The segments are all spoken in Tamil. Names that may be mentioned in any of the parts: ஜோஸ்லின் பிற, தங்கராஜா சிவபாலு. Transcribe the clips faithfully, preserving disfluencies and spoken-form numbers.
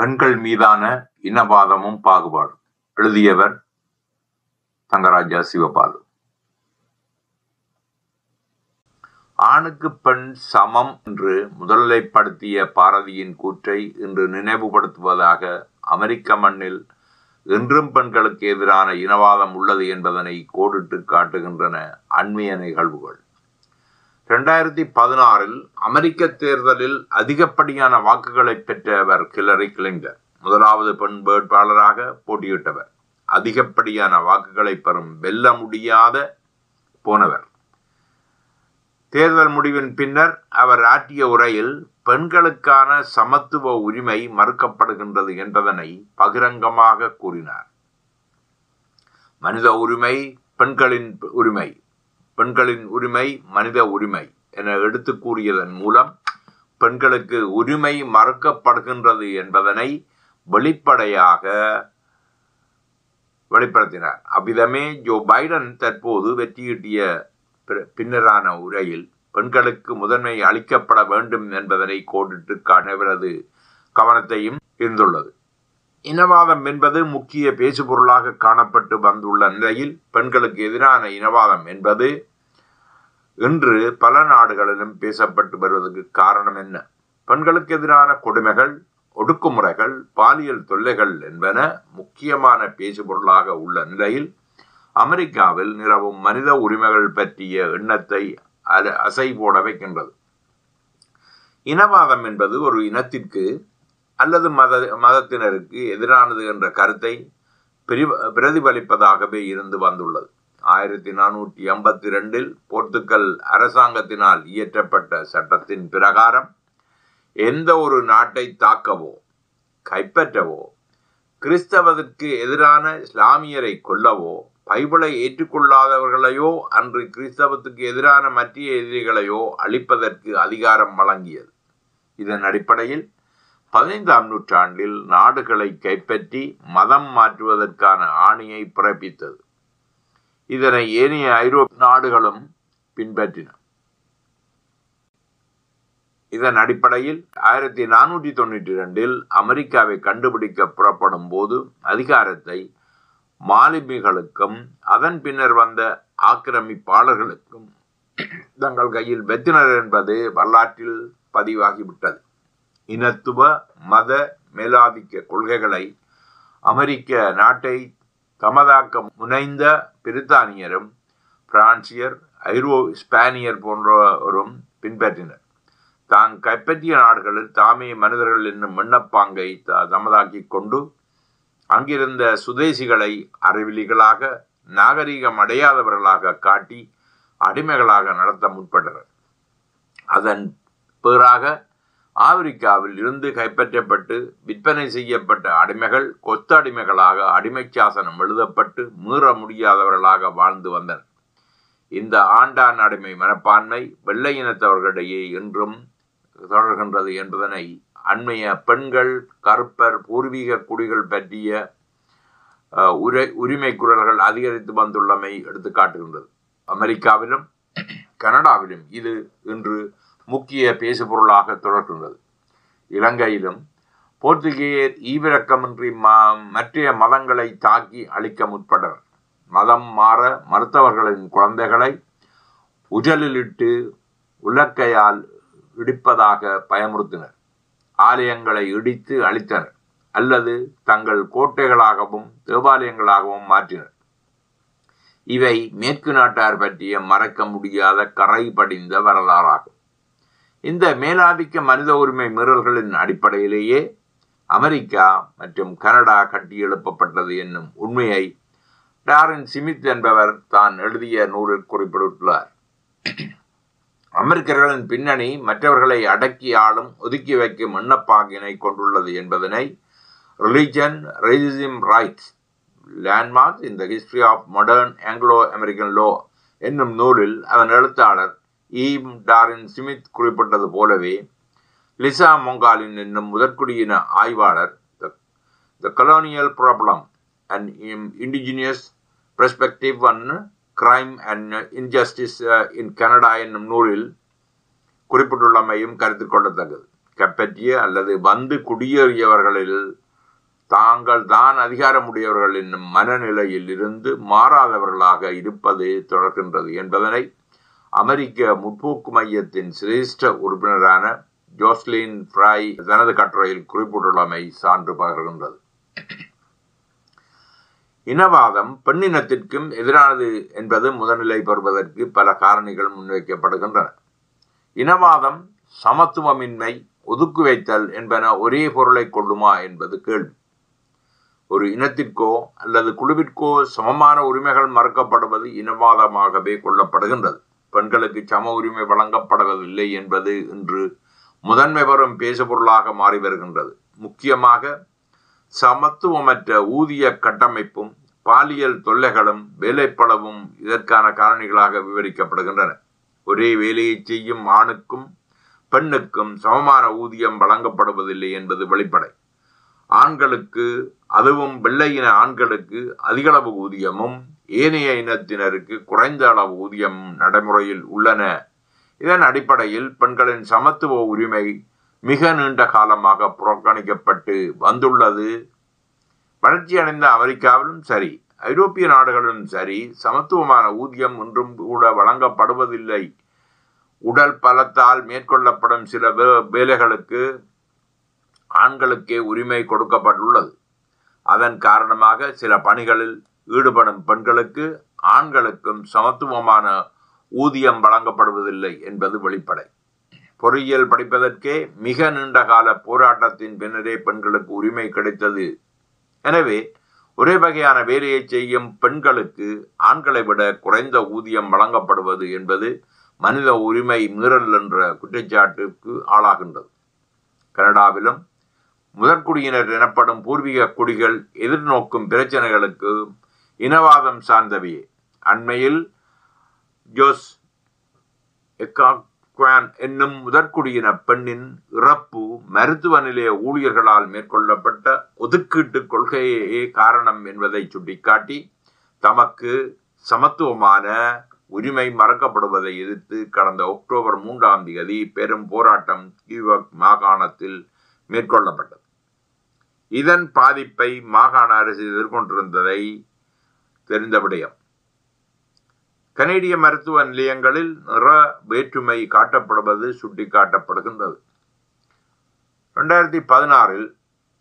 கண்கள் மீதான இனவாதமும் பாகுபாடும். எழுதியவர் தங்கராஜா சிவபாலு. ஆணுக்கு பெண் சமம் என்று முதல்நிலைப்படுத்திய பாரதியின் கூற்றை இன்று நினைவுபடுத்துவதாக அமெரிக்க மண்ணில் இன்றும் பெண்களுக்கு எதிரான இனவாதம் உள்ளது என்பதனை கோடிட்டு காட்டுகின்றன அண்மைய நிகழ்வுகள். இரண்டாயிரத்தி பதினாறில் அமெரிக்க தேர்தலில் அதிகப்படியான வாக்குகளை பெற்றவர் ஹிலரி கிளின்டன். முதலாவது பெண் வேட்பாளராக போட்டியிட்டவர், அதிகப்படியான வாக்குகளை பெறும் வெல்ல முடியாத போனவர். தேர்தல் முடிவின் பின்னர் அவர் ஆற்றிய உரையில் பெண்களுக்கான சமத்துவ உரிமை மறுக்கப்படுகின்றது என்பதனை பகிரங்கமாக கூறினார். மனித உரிமை பெண்களின் உரிமை, பெண்களின் உரிமை மனித உரிமை என எடுத்து கூறியதன் மூலம் பெண்களுக்கு உரிமை மறுக்கப்படுகின்றது என்பதனை வெளிப்படையாக வெளிப்படுத்தினார். அவ்விதமே ஜோ பைடன் தற்போது வெற்றியிட்டிய பின்னரான உரையில் பெண்களுக்கு முதன்மை அளிக்கப்பட வேண்டும் என்பதனை கோடிட்டு காணவரது கவனத்தையும் இருந்துள்ளது. இனவாதம் என்பது முக்கிய பேசுபொருளாக காணப்பட்டு வந்துள்ள நிலையில் பெண்களுக்கு எதிரான இனவாதம் என்பது இன்று பல நாடுகளிலும் பேசப்பட்டு வருவதற்கு காரணம் என்ன? பெண்களுக்கு எதிரான கொடுமைகள், ஒடுக்குமுறைகள், பாலியல் தொல்லைகள் என்பன முக்கியமான பேசுபொருளாக உள்ள நிலையில் அமெரிக்காவில் நிலவும் மனித உரிமைகள் பற்றிய எண்ணத்தை அசை போட வைக்கின்றது. இனவாதம் என்பது ஒரு இனத்திற்கு அல்லது மத மதத்தினருக்கு எதிரானது என்ற கருத்தை பிரதிபலிப்பதாகவே இருந்து வந்துள்ளது. ஆயிரத்தி நானூற்றி எண்பத்தி இரண்டில் போர்த்துக்கல் அரசாங்கத்தினால் இயற்றப்பட்ட சட்டத்தின் பிரகாரம் எந்த ஒரு நாட்டை தாக்கவோ கைப்பற்றவோ கிறிஸ்தவத்திற்கு எதிரான இஸ்லாமியரை கொல்லவோ பைபிளை ஏற்றுக்கொள்ளாதவர்களையோ அன்று கிறிஸ்தவத்துக்கு எதிரான மற்ற எதிரிகளையோ அழிப்பதற்கு அதிகாரம் வழங்கியது. இதன் அடிப்படையில் பதினைந்தாம் நூற்றாண்டில் நாடுகளை கைப்பற்றி மதம் மாற்றுவதற்கான ஆணையை பிறப்பித்தது. இதனை ஏனைய ஐரோப்பிய நாடுகளும் பின்பற்றின. இதன் அடிப்படையில் ஆயிரத்தி நானூற்றி தொண்ணூற்றி இரண்டில் அமெரிக்காவை கண்டுபிடிக்க புறப்படும் போது அதிகாரத்தை மாலுமிகளுக்கும் அதன் பின்னர் வந்த ஆக்கிரமிப்பாளர்களுக்கும் தங்கள் கையில் வெற்றினர் என்பது வரலாற்றில் பதிவாகிவிட்டது. இனத்துவ மத மேலாதிக்க கொள்கைகளை அமெரிக்க நாட்டை தமதாக்க முனைந்த பிரித்தானியரும் பிரான்சியர், ஐரோ ஸ்பானியர் போன்றோரும் பின்பற்றினர். தான் கைப்பற்றிய நாடுகளில் தாமே மனிதர்கள் என்னும் எண்ணப்பாங்கை தமதாக்கி கொண்டு அங்கிருந்த சுதேசிகளை அறிவிலிகளாக, நாகரிகம் அடையாதவர்களாக காட்டி அடிமைகளாக நடத்த முற்பட்டனர். அதன் பிறகு ஆப்பிரிக்காவில் இருந்து கைப்பற்றப்பட்டு விற்பனை செய்யப்பட்ட அடிமைகள் கொத்தடிமைகளாக அடிமை சாசனம் எழுதப்பட்டு மீற முடியாதவர்களாக வாழ்ந்து வந்தனர். இந்த ஆண்டான் அடிமை மனப்பான்மை வெள்ளை இனத்தவர்களிடையே இன்றும் தொடர்கின்றது என்பதனை அண்மைய பெண்கள், கருப்பர், பூர்வீக குடிகள் பற்றிய உரை உரிமை குரல்கள் அதிகரித்து வந்துள்ளமை எடுத்து காட்டுகின்றது. அமெரிக்காவிலும் கனடாவிலும் இது இன்று முக்கிய பேசுபொருளாக தொடர்கின்றது. இலங்கையிலும் போர்த்துகேயர் ஈவிரக்கமின்றி மற்ற மதங்களை தாக்கி அழிக்க முற்பட்டனர். மதம் மாற மறுத்தவர்களின் குழந்தைகளை உஜலிலிட்டு உலக்கையால் இடிப்பதாக பயமுறுத்தினர். ஆலயங்களை இடித்து அழித்தனர் அல்லது தங்கள் கோட்டைகளாகவும் தேவாலயங்களாகவும் மாற்றினர். இவை மேற்கு நாட்டார் பற்றிய மறக்க முடியாத கரை படிந்த வரலாறாகும். இந்த மேலாதிக்க மனித உரிமை மீறல்களின் அடிப்படையிலேயே அமெரிக்கா மற்றும் கனடா கட்டியெழுப்பப்பட்டது என்னும் உண்மையை டாரன் சிமித் என்பவர் தான் எழுதிய நூலில் குறிப்பிட்டுள்ளார். அமெரிக்கர்களின் பின்னணி மற்றவர்களை அடக்கி ஆளும், ஒதுக்கி வைக்கும் எண்ணப்பாங்கினை கொண்டுள்ளது என்பதனை religion, racism, rights, landmarks in the history of modern Anglo American law என்னும் நூலில் அதன் எழுத்தாளர் இ டாரின் ஸ்மித் குறிப்பிட்டது போலவே லிசா மொங்காலின் என்னும் முதற்குடியின ஆய்வாளர் the colonial problem and indigenous perspective and crime and injustice in Canada என்னும் நூலில் குறிப்பிட்டுள்ளமையும் கருத்து கொள்ளத்தக்கது. கைப்பற்றிய அல்லது வந்து குடியேறியவர்களில் தாங்கள் தான் அதிகாரமுடையவர்கள் என்னும் மனநிலையில் இருந்து மாறாதவர்களாக இருப்பது தொடர்கின்றது என்பதனை அமெரிக்க முற்போக்கு மையத்தின் சிரேஷ்ட உறுப்பினரான ஜோஸ்லின் பிற தனது கட்டுரையில் குறிப்பிட்டுள்ளமை சான்று பகர்கின்றது. இனவாதம் பெண்ணினத்திற்கும் எதிரானது என்பது முதல்நிலை பெறுவதற்கு பல காரணிகள் முன்வைக்கப்படுகின்றன. இனவாதம் சமத்துவமின்மை, ஒதுக்கு வைத்தல் என்பன ஒரே பொருளை கொள்ளுமா என்பது கேள்வி. ஒரு இனத்திற்கோ அல்லது குழுவிற்கோ சமமான உரிமைகள் மறுக்கப்படுவது இனவாதமாகவே கொள்ளப்படுகின்றது. பெண்களுக்கு சம உரிமை வழங்கப்படவில்லை என்பது இன்று முதன்மை பெறும் பேசுபொருளாக மாறி வருகின்றது. முக்கியமாக சமத்துவமற்ற ஊதிய கட்டமைப்பும் பாலியல் தொல்லைகளும் வேலைப்பளவும் இதற்கான காரணிகளாக விவரிக்கப்படுகின்றன. ஒரே வேலையை செய்யும் ஆணுக்கும் பெண்ணுக்கும் சமமான ஊதியம் வழங்கப்படுவதில்லை என்பது வெளிப்படை. ஆண்களுக்கு, அதுவும் வெள்ளை இன ஆண்களுக்கு அதிகளவு ஊதியமும் ஏனைய இனத்தினருக்கு குறைந்த அளவு ஊதியமும் நடைமுறையில் உள்ளன. இதன் அடிப்படையில் பெண்களின் சமத்துவ உரிமை மிக நீண்ட காலமாக புறக்கணிக்கப்பட்டு வந்துள்ளது. வளர்ச்சியடைந்த அமெரிக்காவிலும் சரி, ஐரோப்பிய நாடுகளிலும் சரி, சமத்துவமான ஊதியம் ஒன்றும் கூட வழங்கப்படுவதில்லை. உடல் பலத்தால் மேற்கொள்ளப்படும் சில வேலைகளுக்கு ஆண்களுக்கே உரிமை கொடுக்கப்பட்டுள்ளது. அதன் காரணமாக சில பணிகளில் ஈடுபடும் பெண்களுக்கு ஆண்களுக்கும் சமத்துவமான ஊதியம் வழங்கப்படுவதில்லை என்பது வெளிப்படை. பொறியியல் படிப்பதற்கே மிக நீண்ட கால போராட்டத்தின் பின்னரே பெண்களுக்கு உரிமை கிடைத்தது. எனவே ஒரே வகையான வேலையை செய்யும் பெண்களுக்கு ஆண்களை விட குறைந்த ஊதியம் வழங்கப்படுவது என்பது மனித உரிமை மீறல் என்ற குற்றச்சாட்டுக்கு ஆளாகின்றது. கனடாவிலும் முதற்குடியினர் எனப்படும் பூர்வீக குடிகள் எதிர்நோக்கும் பிரச்சனைகளுக்கு இனவாதம் சார்ந்தவையே. அண்மையில் ஜோஸ் எக்கான் என்னும் முதற்குடியின பெண்ணின் இறப்பு மருத்துவ நிலைய ஊழியர்களால் மேற்கொள்ளப்பட்ட ஒதுக்கீட்டு கொள்கையே காரணம் என்பதை சுட்டிக்காட்டி தமக்கு சமத்துவமான உரிமை மறக்கப்படுவதை எதிர்த்து கடந்த அக்டோபர் மூன்றாம் தேதி பெரும் போராட்டம் கியூபெக் மாகாணத்தில் மேற்கொள்ளப்பட்டது. இதன் பாதிப்பை மாகாண அரசு எதிர்கொண்டிருந்ததை தெரிந்த விடயம். கனேடிய மருத்துவ நிலையங்களில் நிற வேற்றுமை காட்டப்படுவது சுட்டிக்காட்டப்படுகின்றது. இரண்டாயிரத்தி பதினாறில்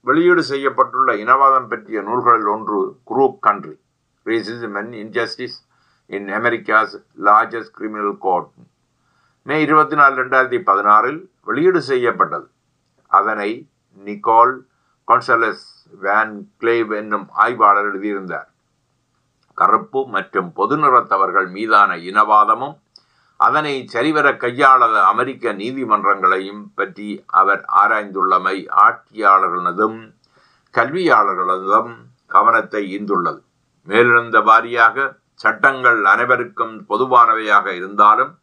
வெளியீடு செய்யப்பட்டுள்ள இனவாதம் பற்றிய நூல்களில் ஒன்று crook county racism and injustice in America's largest criminal court May இருபத்தி நாலு ரெண்டாயிரத்தி பதினாறில் வெளியீடு செய்யப்பட்டது. அதனை நிக்கோல் கான்சலஸ் வேன் கிளேவ் என்னும் ஆய்வாளர் எழுதியிருந்தார். கருப்பு மற்றும் பொது நிறத்தவர்கள் மீதான இனவாதமும் அதனை சரிவர கையாளாத அமெரிக்க நீதிமன்றங்களையும் பற்றி அவர் ஆராய்ந்துள்ளமை ஆட்சியாளர்களதும் கல்வியாளர்களதும் கவனத்தை ஈந்துள்ளது. மேலிருந்த வாரியாக சட்டங்கள் அனைவருக்கும் பொதுவானவையாக இருந்தாலும்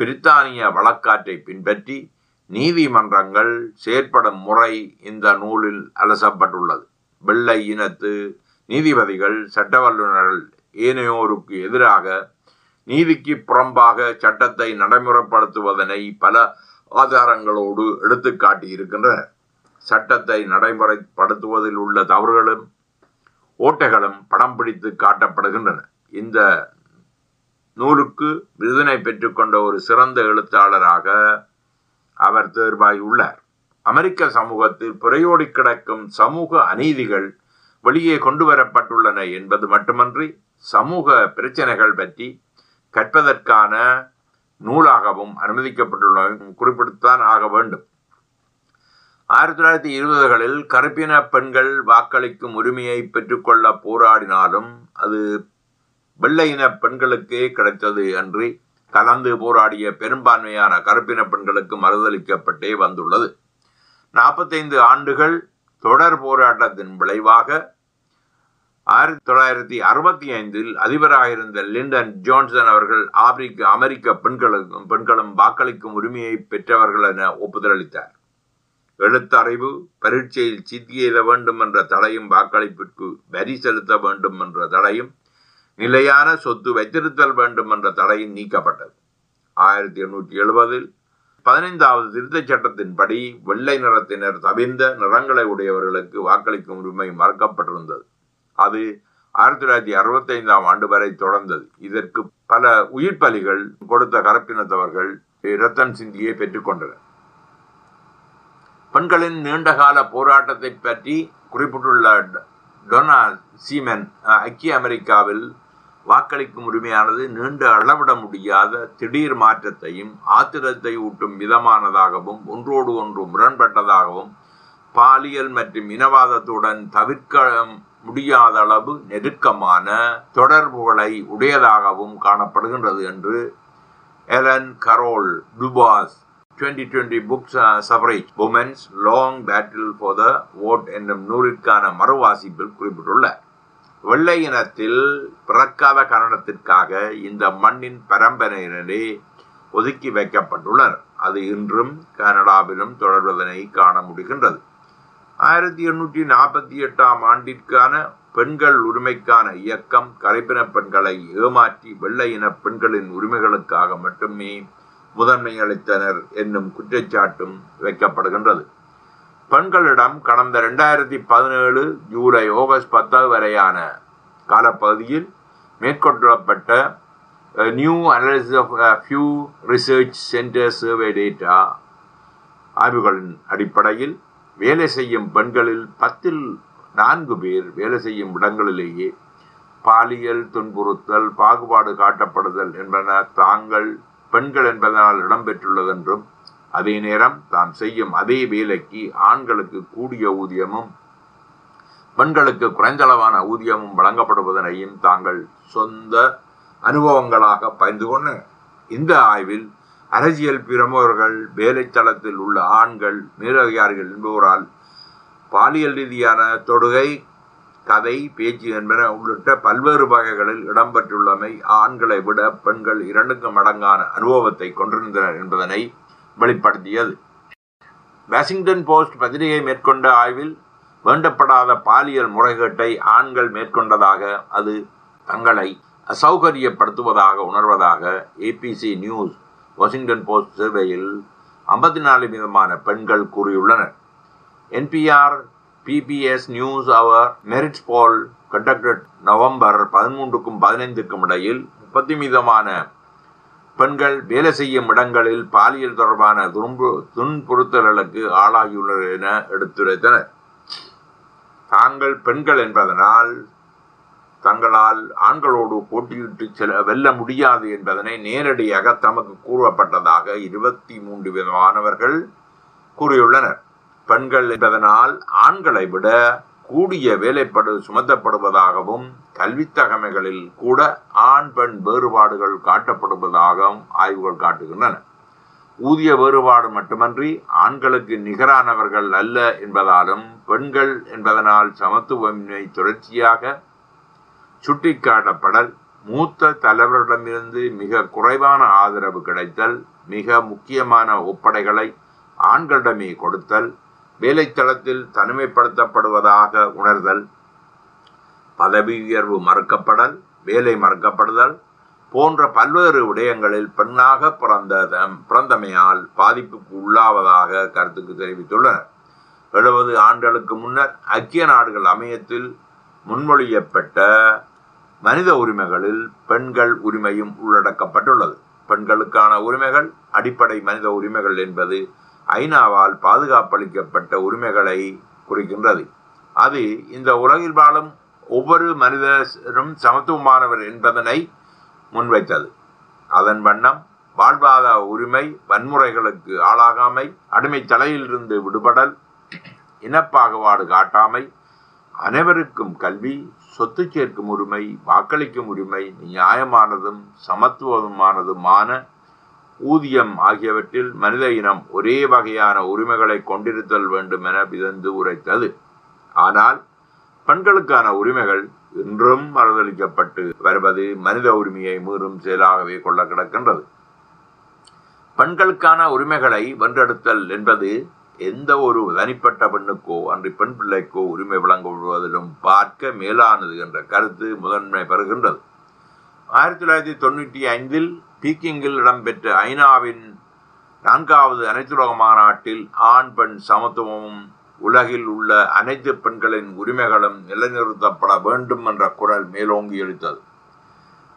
பிரித்தானிய வழக்காற்றை பின்பற்றி நீதிமன்றங்கள் செயற்படும் முறை இந்த நூலில் அலசப்பட்டுள்ளது. வெள்ளை இனத்து நீதிபதிகள், சட்ட வல்லுநர்கள் ஏனையோருக்கு எதிராக நீதிக்கு புறம்பாக சட்டத்தை நடைமுறைப்படுத்துவதனை பல ஆதாரங்களோடு எடுத்து காட்டியிருக்கின்றனர். சட்டத்தை நடைமுறைப்படுத்துவதில் உள்ள தவறுகளும் ஓட்டைகளும் படம் பிடித்து காட்டப்படுகின்றன. இந்த நூலுக்கு விருதினை பெற்றுக்கொண்ட ஒரு சிறந்த எழுத்தாளராக அவர் தேர்வாகி உள்ளார். அமெரிக்க சமூகத்தில் புறையோடி கிடக்கும் சமூக அநீதிகள் வெளியே கொண்டு வரப்பட்டுள்ளன என்பது மட்டுமன்றி சமூக பிரச்சனைகள் பற்றி கற்பதற்கான நூலாகவும் அனுமதிக்கப்பட்டுள்ள குறிப்பிட்டுத்தான் ஆக வேண்டும். ஆயிரத்தி தொள்ளாயிரத்தி இருபதுகளில் கருப்பின பெண்கள் வாக்களிக்கும் உரிமையை பெற்றுக்கொள்ள போராடினாலும் அது வெள்ளையின பெண்களுக்கே கிடைத்தது அன்றி கலந்து போராடிய பெரும்பான்மையான கருப்பின பெண்களுக்கு மறுதளிக்கப்பட்டே வந்துள்ளது. நாற்பத்தைந்து ஆண்டுகள் தொடர் போராட்டத்தின் விளைவாக ஆயிரத்தி தொள்ளாயிரத்தி அறுபத்தி ஐந்தில் அதிபராக இருந்த லிண்டன் ஜோன்சன் அவர்கள் ஆப்பிரிக்க அமெரிக்க பெண்களுக்கும் பெண்களும் வாக்களிக்கும் உரிமையை பெற்றவர்கள் என ஒப்புதலளித்தார். எழுத்தறிவு பரீட்சையில் சித்தியெழ வேண்டும் என்ற தடையும், வாக்களிப்பிற்கு வரி செலுத்த வேண்டும் என்ற தடையும், நிலையான சொத்து வைத்திருத்தல் வேண்டும் என்ற தடையும் நீக்கப்பட்டது. ஆயிரத்தி எண்ணூற்றி எழுபதில் பதினைந்தாவது திருத்தச் சட்டத்தின்படி வெள்ளை நிறத்தினர் தவிர்ந்த நிறங்களை உடையவர்களுக்கு வாக்களிக்கும் உரிமை மறுக்கப்பட்டிருந்தது. அது ஆயிரத்தி தொள்ளாயிரத்தி அறுபத்தி ஐந்தாம் ஆண்டு வரை தொடர்ந்தது. இதற்கு பல உயிர் பலிகள் கொடுத்த கரப்பினத்தவர்கள் ரத்தன் சிந்தியை பெற்றுக்கொண்டனர். பெண்களின் நீண்டகால போராட்டத்தை பற்றி குறிப்பிட்டுள்ள டொனா சீமன், ஐக்கிய அமெரிக்காவில் வாக்களிக்கும் உரிமையானது நீண்ட அளவிட முடியாத திடீர் மாற்றத்தையும் ஆத்திரத்தை ஊட்டும் விதமானதாகவும் ஒன்றோடு ஒன்று முரண்பட்டதாகவும் பாலியல் மற்றும் இனவாதத்துடன் தவிர்க்க முடியாத அளவு நெருக்கமான தொடர்புகளை உடையதாகவும் காணப்படுகின்றது என்று Ellen Carol DuBois twenty twenty books suffrage women's long battle for the vote என்னும் நூலிற்கான மறுவாசிப்பில் குறிப்பிட்டுள்ளார். வெள்ளை இனத்தில் பிறக்காத காரணத்திற்காக இந்த மண்ணின் பரம்பரையினரே ஒதுக்கி வைக்கப்பட்டுள்ளனர். அது இன்றும் கனடாவிலும் தொடர்வதனை காண முடிகின்றது. ஆயிரத்தி எண்ணூற்றி நாற்பத்தி எட்டாம் ஆண்டிற்கான பெண்கள் உரிமைக்கான இயக்கம் கரைப்பின பெண்களை ஏமாற்றி வெள்ளை இன பெண்களின் உரிமைகளுக்காக மட்டுமே முதன்மை அளித்தனர் என்னும் குற்றச்சாட்டும் வைக்கப்படுகின்றது. பெண்களிடம் கடந்த ரெண்டாயிரத்தி பதினேழு ஜூலை ஆகஸ்ட் பத்தாவது வரையான காலப்பகுதியில் மேற்கொள்ளப்பட்ட new analysis of Pew research center survey data ஆய்வுகளின் அடிப்படையில் வேலை செய்யும் பெண்களில் பத்தில் நான்கு பேர் வேலை செய்யும் இடங்களிலேயே பாலியல் துன்புறுத்தல், பாகுபாடு காட்டப்படுதல் என்பன தாங்கள் பெண்கள் என்பதனால் இடம்பெற்றுள்ளதென்றும், அதே நேரம் தாம் செய்யும் அதே வேலைக்கு ஆண்களுக்கு கூடிய ஊதியமும் பெண்களுக்கு குறைந்தளவான ஊதியமும் வழங்கப்படுவதனையும் தாங்கள் சொந்த அனுபவங்களாக பகிர்ந்து கொண்டன. இந்த ஆய்வில் அரசியல் பிரமுகர்கள், வேலைத்தளத்தில் உள்ள ஆண்கள் மேலதிகாரிகள் என்பவரால் பாலியல் ரீதியான தொடுகை, கதை, பேச்சு என்பன உள்ளிட்ட பல்வேறு வகைகளில் இடம்பெற்றுள்ளமை ஆண்களை விட பெண்கள் இரண்டுக்கு மடங்கான அனுபவத்தை கொண்டிருந்தனர் என்பதனை வெளிப்படுத்தியது. வாஷிங்டன் போஸ்ட் பத்திரிகை மேற்கொண்ட ஆய்வில் வேண்டப்படாத பாலியல் முறைகேட்டை ஆண்கள் மேற்கொண்டதாக, அது தங்களை அசௌகரியப்படுத்துவதாக உணர்வதாக ஏபிசி நியூஸ் வாஷிங்டன் போஸ்ட் சர்வேயில் ஐம்பத்தி நாலு விதமான பெண்கள் கூறியுள்ளனர். NPR PBS news hour Marist poll conducted November பதிமூன்றுக்கும் பதினைந்துக்கும் இடையில் முப்பத்தி மீதமான பெண்கள் வேலை செய்யும் இடங்களில் பாலியல் தொடர்பான துன்பு துன்புறுத்தல்களுக்கு ஆளாகியுள்ளனர் என எடுத்துரைத்தனர். தாங்கள் பெண்கள் என்பதனால் தங்களால் ஆண்களோடு போட்டியிட்டு செல்ல வெல்ல முடியாது என்பதனை நேரடியாக தமக்கு கூறப்பட்டதாக இருபத்தி மூன்று விதமானவர்கள் கூறியுள்ளனர். பெண்கள் என்பதனால் ஆண்களை விட கூடிய வேலைப்படு சுமத்தப்படுவதாகவும் கல்வித்தகமைகளில் கூட ஆண் பெண் வேறுபாடுகள் காட்டப்படுவதாகவும் ஆய்வுகள் காட்டுகின்றன. ஊதிய வேறுபாடு மட்டுமன்றி ஆண்களுக்கு நிகரானவர்கள் அல்ல என்பதாலும் பெண்கள் என்பதனால் சமத்துவமின்மை தொடர்ச்சியாக சுட்டிக்காட்டப்படல், மூத்த தலைவரிடமிருந்து மிக குறைவான ஆதரவு கிடைத்தல், மிக முக்கியமான ஒப்படைகளை ஆண்களிடமே கொடுத்தல், வேலைத்தளத்தில் தனிமைப்படுத்தப்படுவதாக உணர்தல், பதவி உயர்வு மறுக்கப்படல், வேலை மறுக்கப்படுதல் போன்ற பல்வேறு விடயங்களில் பெண்ணாக பிறந்த பிறந்தமையால் பாதிப்புக்கு உள்ளாவதாக கருத்துக்கு தெரிவித்துள்ளனர். எழுபது ஆண்டுகளுக்கு முன்னர் ஐக்கிய நாடுகள் அமையத்தில் முன்மொழியப்பட்ட மனித உரிமைகளில் பெண்கள் உரிமையும் உள்ளடக்கப்பட்டுள்ளது. பெண்களுக்கான உரிமைகள் அடிப்படை மனித உரிமைகள் என்பது ஐநாவால் பாதுகாப்பளிக்கப்பட்ட உரிமைகளை குறிக்கின்றது. அது இந்த உலகில் வாழும் ஒவ்வொரு மனிதரும் சமத்துவமானவர் என்பதனை முன்வைத்தது. அதன் வண்ணம் வாழ்வாத உரிமை, வன்முறைகளுக்கு ஆளாகாமை, அடிமை தலையிலிருந்து விடுபடல், இனப்பாகுபாடு காட்டாமை, அனைவருக்கும் கல்வி, சொத்து சேர்க்கும் உரிமை, வாக்களிக்கும் உரிமை, நியாயமானதும் சமத்துவமானதுமான ஊதியம் ஆகியவற்றில் மனித இனம் ஒரே வகையான உரிமைகளை கொண்டிருத்தல் வேண்டும் என விதந்து உரைத்தது. ஆனால் பெண்களுக்கான உரிமைகள் இன்றும் மறுதளிக்கப்பட்டு வருவது மனித உரிமையை மீறும் செயலாகவே கொள்ள கிடக்கின்றது. பெண்களுக்கான உரிமைகளை வென்றெடுத்தல் என்பது எந்த ஒரு தனிப்பட்ட பெண்ணுக்கோ அன்றி பெண் பிள்ளைக்கோ உரிமை வழங்கப்படுவதிலும் பார்க்க மேலானது என்ற கருத்து முதன்மை பெறுகின்றது. ஆயிரத்தி தொள்ளாயிரத்தி தொண்ணூற்றி ஐந்தில் பீக்கிங்கில் இடம்பெற்ற ஐநாவின் நான்காவது அனைத்துலக மாநாட்டில் ஆண் பெண் சமத்துவமும் உலகில் உள்ள அனைத்து பெண்களின் உரிமைகளும் நிலைநிறுத்தப்பட வேண்டும் என்ற குரல் மேலோங்கி எழுத்தது.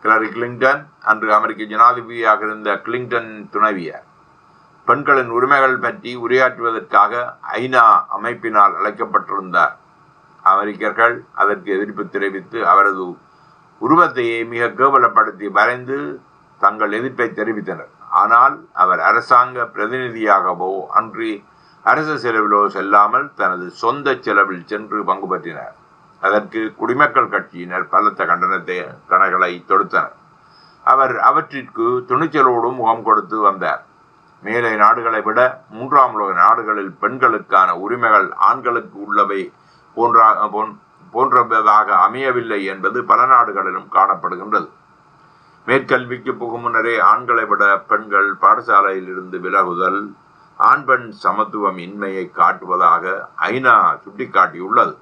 கிளரி கிளின்டன் அன்று அமெரிக்க ஜனாதிபதியாக இருந்த கிளின்டன் துணைவியார். பெண்களின் உரிமைகள் பற்றி உரையாற்றுவதற்காக ஐநா அமைப்பினால் அழைக்கப்பட்டிருந்தார். அமெரிக்கர்கள் அதற்கு எதிர்ப்பு தெரிவித்து அவரது உருவத்தையே மிக கேவலப்படுத்தி வரைந்து தங்கள் எதிர்ப்பை தெரிவித்தனர். ஆனால் அவர் அரசாங்க பிரதிநிதியாகவோ அன்றி அரசு செலவிலோ செல்லாமல் தனது சொந்த செலவில் சென்று பங்கு பற்றினார். அதற்கு குடிமக்கள் கட்சியினர் பலத்த கண்டனத்தை கணகளை தொடுத்தனர். அவர் அவற்றிற்கு துணிச்சலோடும் முகம் கொடுத்து வந்தார். மேலை நாடுகளை விட மூன்றாம் உலக நாடுகளில் பெண்களுக்கான உரிமைகள் ஆண்களுக்கு உள்ளவை போன்ற போன்றதாக அமையவில்லை என்பது பல நாடுகளிலும் காணப்படுகின்றது. மேற்கல்விக்கு போகும் முன்னரே ஆண்களை விட பெண்கள் பாடசாலையில் இருந்து விலகுதல் ஆண் பெண் சமத்துவம் இன்மையை காட்டுவதாக ஐநா சுட்டிக்காட்டியுள்ளது.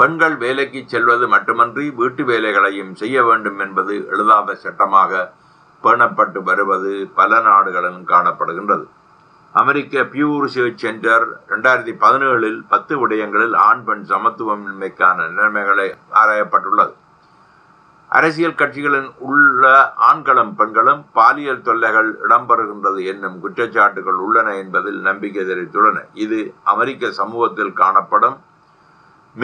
பெண்கள் வேலைக்கு செல்வது மட்டுமன்றி வீட்டு வேலைகளையும் செய்ய வேண்டும் என்பது எழுதாத சட்டமாக பேணப்பட்டு வருவது பல நாடுகளிலும் காணப்படுகின்றது. அமெரிக்க பியூ ரிசர்ச் சென்டர் ரெண்டாயிரத்தி பதினேழில் பத்து விடயங்களில் ஆண் பெண் சமத்துவமின்மைக்கான நிலைமைகளை ஆராயப்பட்டுள்ளது. அரசியல் கட்சிகளின் உள்ள ஆண்களும் பெண்களும் பாலியல் தொல்லைகள் இடம்பெறுகின்றது என்னும் குற்றச்சாட்டுகள் உள்ளன என்பதில் நம்பிக்கை தெரிவித்துள்ளன. இது அமெரிக்க சமூகத்தில் காணப்படும்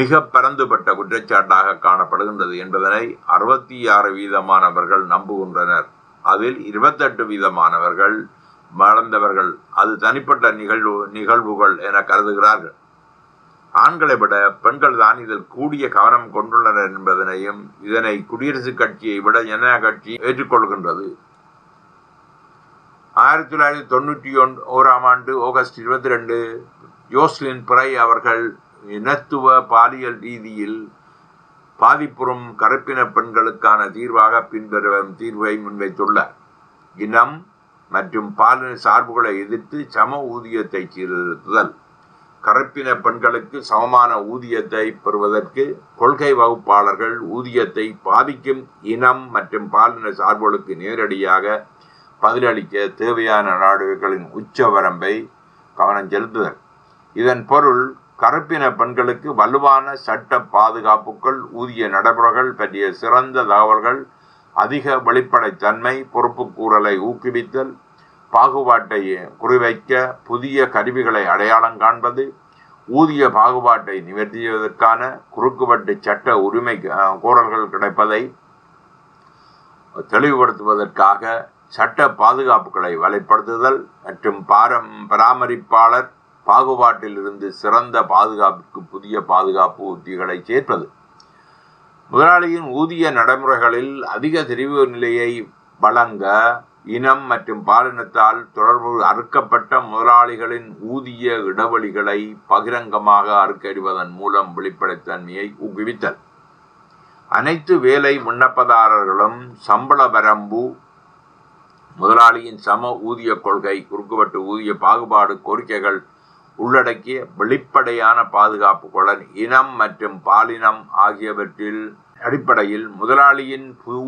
மிக பரந்துபட்ட குற்றச்சாட்டாக காணப்படுகின்றது என்பதனை அறுபத்தி ஆறு வீதமானவர்கள் நம்புகின்றனர். அதில் இருபத்தெட்டு வீதமானவர்கள் வளர்ந்தவர்கள் அது தனிப்பட்ட நிகழ்வு நிகழ்வுகள் என கருதுகிறார்கள். ஆண்களை விட பெண்கள் தான் இதில் கூடிய கவனம் கொண்டுள்ளனர் என்பதனையும் இதனை குடியரசுக் கட்சியை விட ஜனநாயக கட்சி ஏற்றுக்கொள்கின்றது. ஆயிரத்தி தொள்ளாயிரத்தி தொண்ணூற்றி ஒன் ஓராம் ஆண்டு ஆகஸ்ட் இருபத்தி ரெண்டு ஜோஸ்லின் பிற அவர்கள் இனத்துவ பாலியல் ரீதியில் பாதிப்புறும் கருப்பின பெண்களுக்கான தீர்வாக பின்வரும் தீர்வை முன்வைத்துள்ளார். இனம் மற்றும் பாலின சார்புகளை எதிர்த்து சம ஊதியத்தை சீர்திருத்துதல், கருப்பின பெண்களுக்கு சமமான ஊதியத்தை பெறுவதற்கு கொள்கை வகுப்பாளர்கள் ஊதியத்தை பாதிக்கும் இனம் மற்றும் பாலின சார்புகளுக்கு நேரடியாக பதிலளிக்க தேவையான நடவடிக்கைகளின் உச்ச வரம்பை கவனம் செலுத்துதல். இதன் பொருள் கருப்பின பெண்களுக்கு வலுவான சட்ட பாதுகாப்புகள், ஊதிய நடைமுறைகள் பற்றிய சிறந்த தகவல்கள், அதிக வெளிப்படைத்தன்மை, பொறுப்பு கூறலை ஊக்குவித்தல், பாகுபாட்டை குறிவைக்க புதிய கருவிகளை அடையாளம் காண்பது, ஊதிய பாகுபாட்டை நிவர்த்தி செய்வதற்கான குறுக்குவட்டு சட்ட உரிமை கோரல்கள் கிடைப்பதை தெளிவுபடுத்துவதற்காக சட்ட பாதுகாப்புகளை வலுப்படுத்துதல் மற்றும் பாரம் பராமரிப்பாளர் பாகுபாட்டிலிருந்து சிறந்த பாதுகாப்பிற்கு புதிய பாதுகாப்பு உத்திகளை சேர்ப்பது, முதலாளியின் ஊதிய நடைமுறைகளில் அதிக தெரிவு நிலையை வழங்க இனம் மற்றும் பாலினத்தால் தொடர்பு அறுக்கப்பட்ட முதலாளிகளின் ஊதிய இடைவெளிகளை பகிரங்கமாக அறுக்கறிவதன் மூலம் வெளிப்படைத்தன்மையை ஊக்குவித்தல், அனைத்து வேலை விண்ணப்பதாரர்களும் சம்பள வரம்பு முதலாளியின் சம ஊதிய கொள்கை குறுக்குவட்டு ஊதிய பாகுபாடு கோரிக்கைகள் உள்ளடக்கிய வெளிப்படையான பாதுகாப்புகளுடன் இனம் மற்றும் பாலினம் ஆகியவற்றில் அடிப்படையில் முதலாளியின்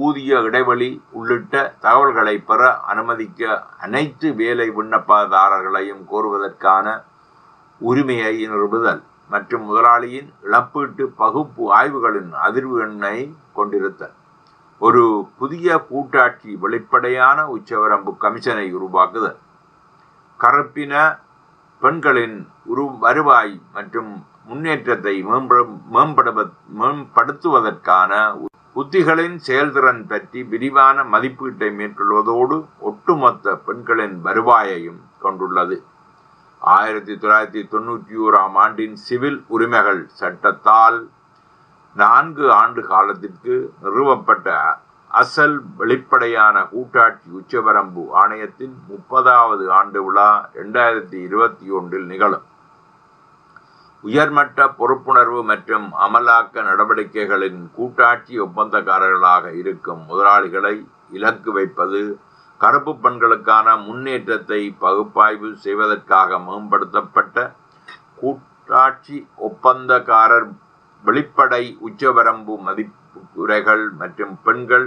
ஊதிய இடைவெளி உள்ளிட்ட தகவல்களை பெற அனுமதிக்க அனைத்து வேலை விண்ணப்பதாரர்களையும் கோருவதற்கான உரிமையை நிறுவுதல் மற்றும் முதலாளியின் இழப்பீட்டு பகுப்பு ஆய்வுகளின் அதிர்வு எண்ணை கொண்டிருத்தல், ஒரு புதிய கூட்டாட்சி வெளிப்படையான உச்சவரம்பு கமிஷனை உருவாக்குதல், கருப்பின பெண்களின் உரு வருவாய் மற்றும் முன்னேற்றத்தை மேம்படுத்துவதற்கான உத்திகளின் செயல்திறன் பற்றி விரிவான மதிப்பீட்டை மேற்கொள்வதோடு ஒட்டுமொத்த பெண்களின் வருவாயையும் கொண்டுள்ளது. ஆயிரத்தி தொள்ளாயிரத்தி தொண்ணூற்றி ஓராம் ஆண்டின் சிவில் உரிமைகள் சட்டத்தால் நான்கு ஆண்டு காலத்திற்கு நிறுவப்பட்ட அசல் வெளிப்படையான கூட்டாட்சி உச்சவரம்பு ஆணையத்தின் முப்பதாவது ஆண்டு விழா இரண்டாயிரத்தி இருபத்தி ஒன்றில் நிகழும். உயர்மட்ட பொறுப்புணர்வு மற்றும் அமலாக்க நடவடிக்கைகளின் கூட்டாட்சி ஒப்பந்தக்காரர்களாக இருக்கும் முதலாளிகளை இலக்கு வைப்பது, கருப்பு பெண்களுக்கான முன்னேற்றத்தை பகுப்பாய்வு செய்வதற்காக மேம்படுத்தப்பட்ட கூட்டாட்சி ஒப்பந்தக்காரர் வெளிப்படை உச்சவரம்பு மதிப்புரைகள் மற்றும் பெண்கள்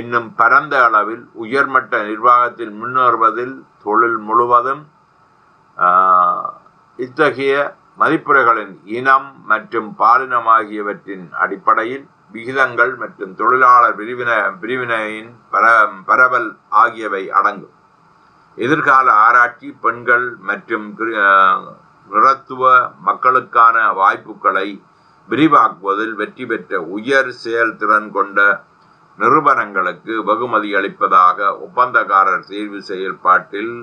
இன்னும் பரந்த அளவில் உயர்மட்ட நிர்வாகத்தில் முன்னேறுவதில் தொழில் முழுவதும் இத்தகைய மதிப்புரைகளின் இனம் மற்றும் பாலினம் ஆகியவற்றின் அடிப்படையில் விகிதங்கள் மற்றும் தொழிலாளர் பிரிவின பிரிவினையின் பர பரவல் ஆகியவை அடங்கும். எதிர்கால ஆராய்ச்சி பெண்கள் மற்றும் நிறத்துவ மக்களுக்கான வாய்ப்புகளை விரிவாக்குவதில் வெற்றி பெற்ற உயர் செயல்திறன் கொண்ட நிறுவனங்களுக்கு வெகுமதி அளிப்பதாக ஒப்பந்தக்காரர் தேர்வு செயல்பாட்டில்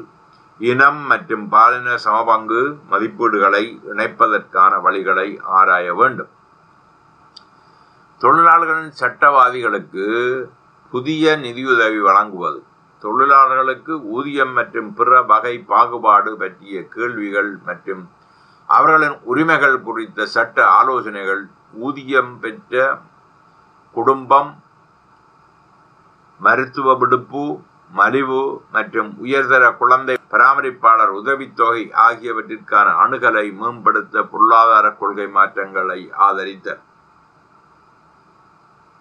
இனம் மற்றும் பாலின சமபங்கு மதிப்பீடுகளை இணைப்பதற்கான வழிகளை ஆராய வேண்டும். தொழிலாளர்களின் சட்டவாதிகளுக்கு புதிய நிதியுதவி வழங்குவது. தொழிலாளர்களுக்கு ஊதியம் மற்றும் பிற வகை பாகுபாடு பற்றிய கேள்விகள் மற்றும் அவர்களின் உரிமைகள் குறித்த சட்ட ஆலோசனைகள் ஊதியம் பெற்ற குடும்பம், மருத்துவ விடுப்பு, மலிவு மற்றும் உயர்தர குழந்தை பராமரிப்பாளர் உதவித்தொகை ஆகியவற்றிற்கான அணுகலை மேம்படுத்த பொருளாதார கொள்கை மாற்றங்களை ஆதரித்த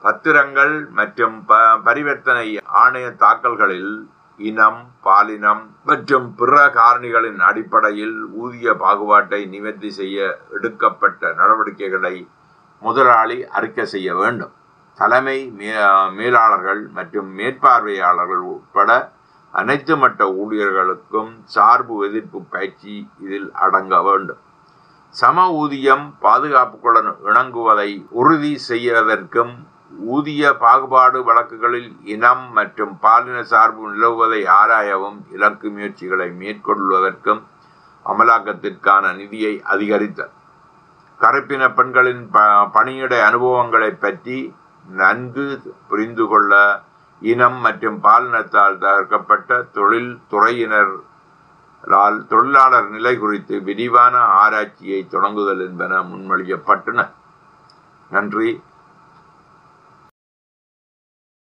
பத்திரங்கள் மற்றும் ப பரிவர்த்தனை ஆணைய தாக்கல்களில் இனம், பாலினம் மற்றும் பிற காரணிகளின் அடிப்படையில் ஊதிய பாகுபாட்டை நிவர்த்தி செய்ய எடுக்கப்பட்ட நடவடிக்கைகளை முதலாளி அறிக்கை செய்ய வேண்டும். தலைமை மே மேலாளர்கள் மற்றும் மேற்பார்வையாளர்கள் உட்பட அனைத்து மட்ட ஊழியர்களுக்கும் சார்பு எதிர்ப்பு பயிற்சி இதில் அடங்க வேண்டும். சம ஊதியம் பாதுகாப்புகளுடன் இணங்குவதை உறுதி செய்வதற்கும் ஊதிய பாகுபாடு வழக்குகளில் இனம் மற்றும் பாலின சார்பு நிலவுவதை ஆராயவும் இலக்கு முயற்சிகளை மேற்கொள்வதற்கும் அமலாக்கத்திற்கான நிதியை அதிகரித்தல். கறுப்பின பெண்களின் ப பணியிட அனுபவங்களை பற்றி நன்கு புரிந்து கொள்ள இனம் மற்றும் பாலினத்தால் தகர்க்கப்பட்ட தொழில் துறையினரால் தொழிலாளர் நிலை குறித்து விரிவான ஆராய்ச்சியை தொடங்குதல் என்பன முன்மொழியப்பட்டன. நன்றி.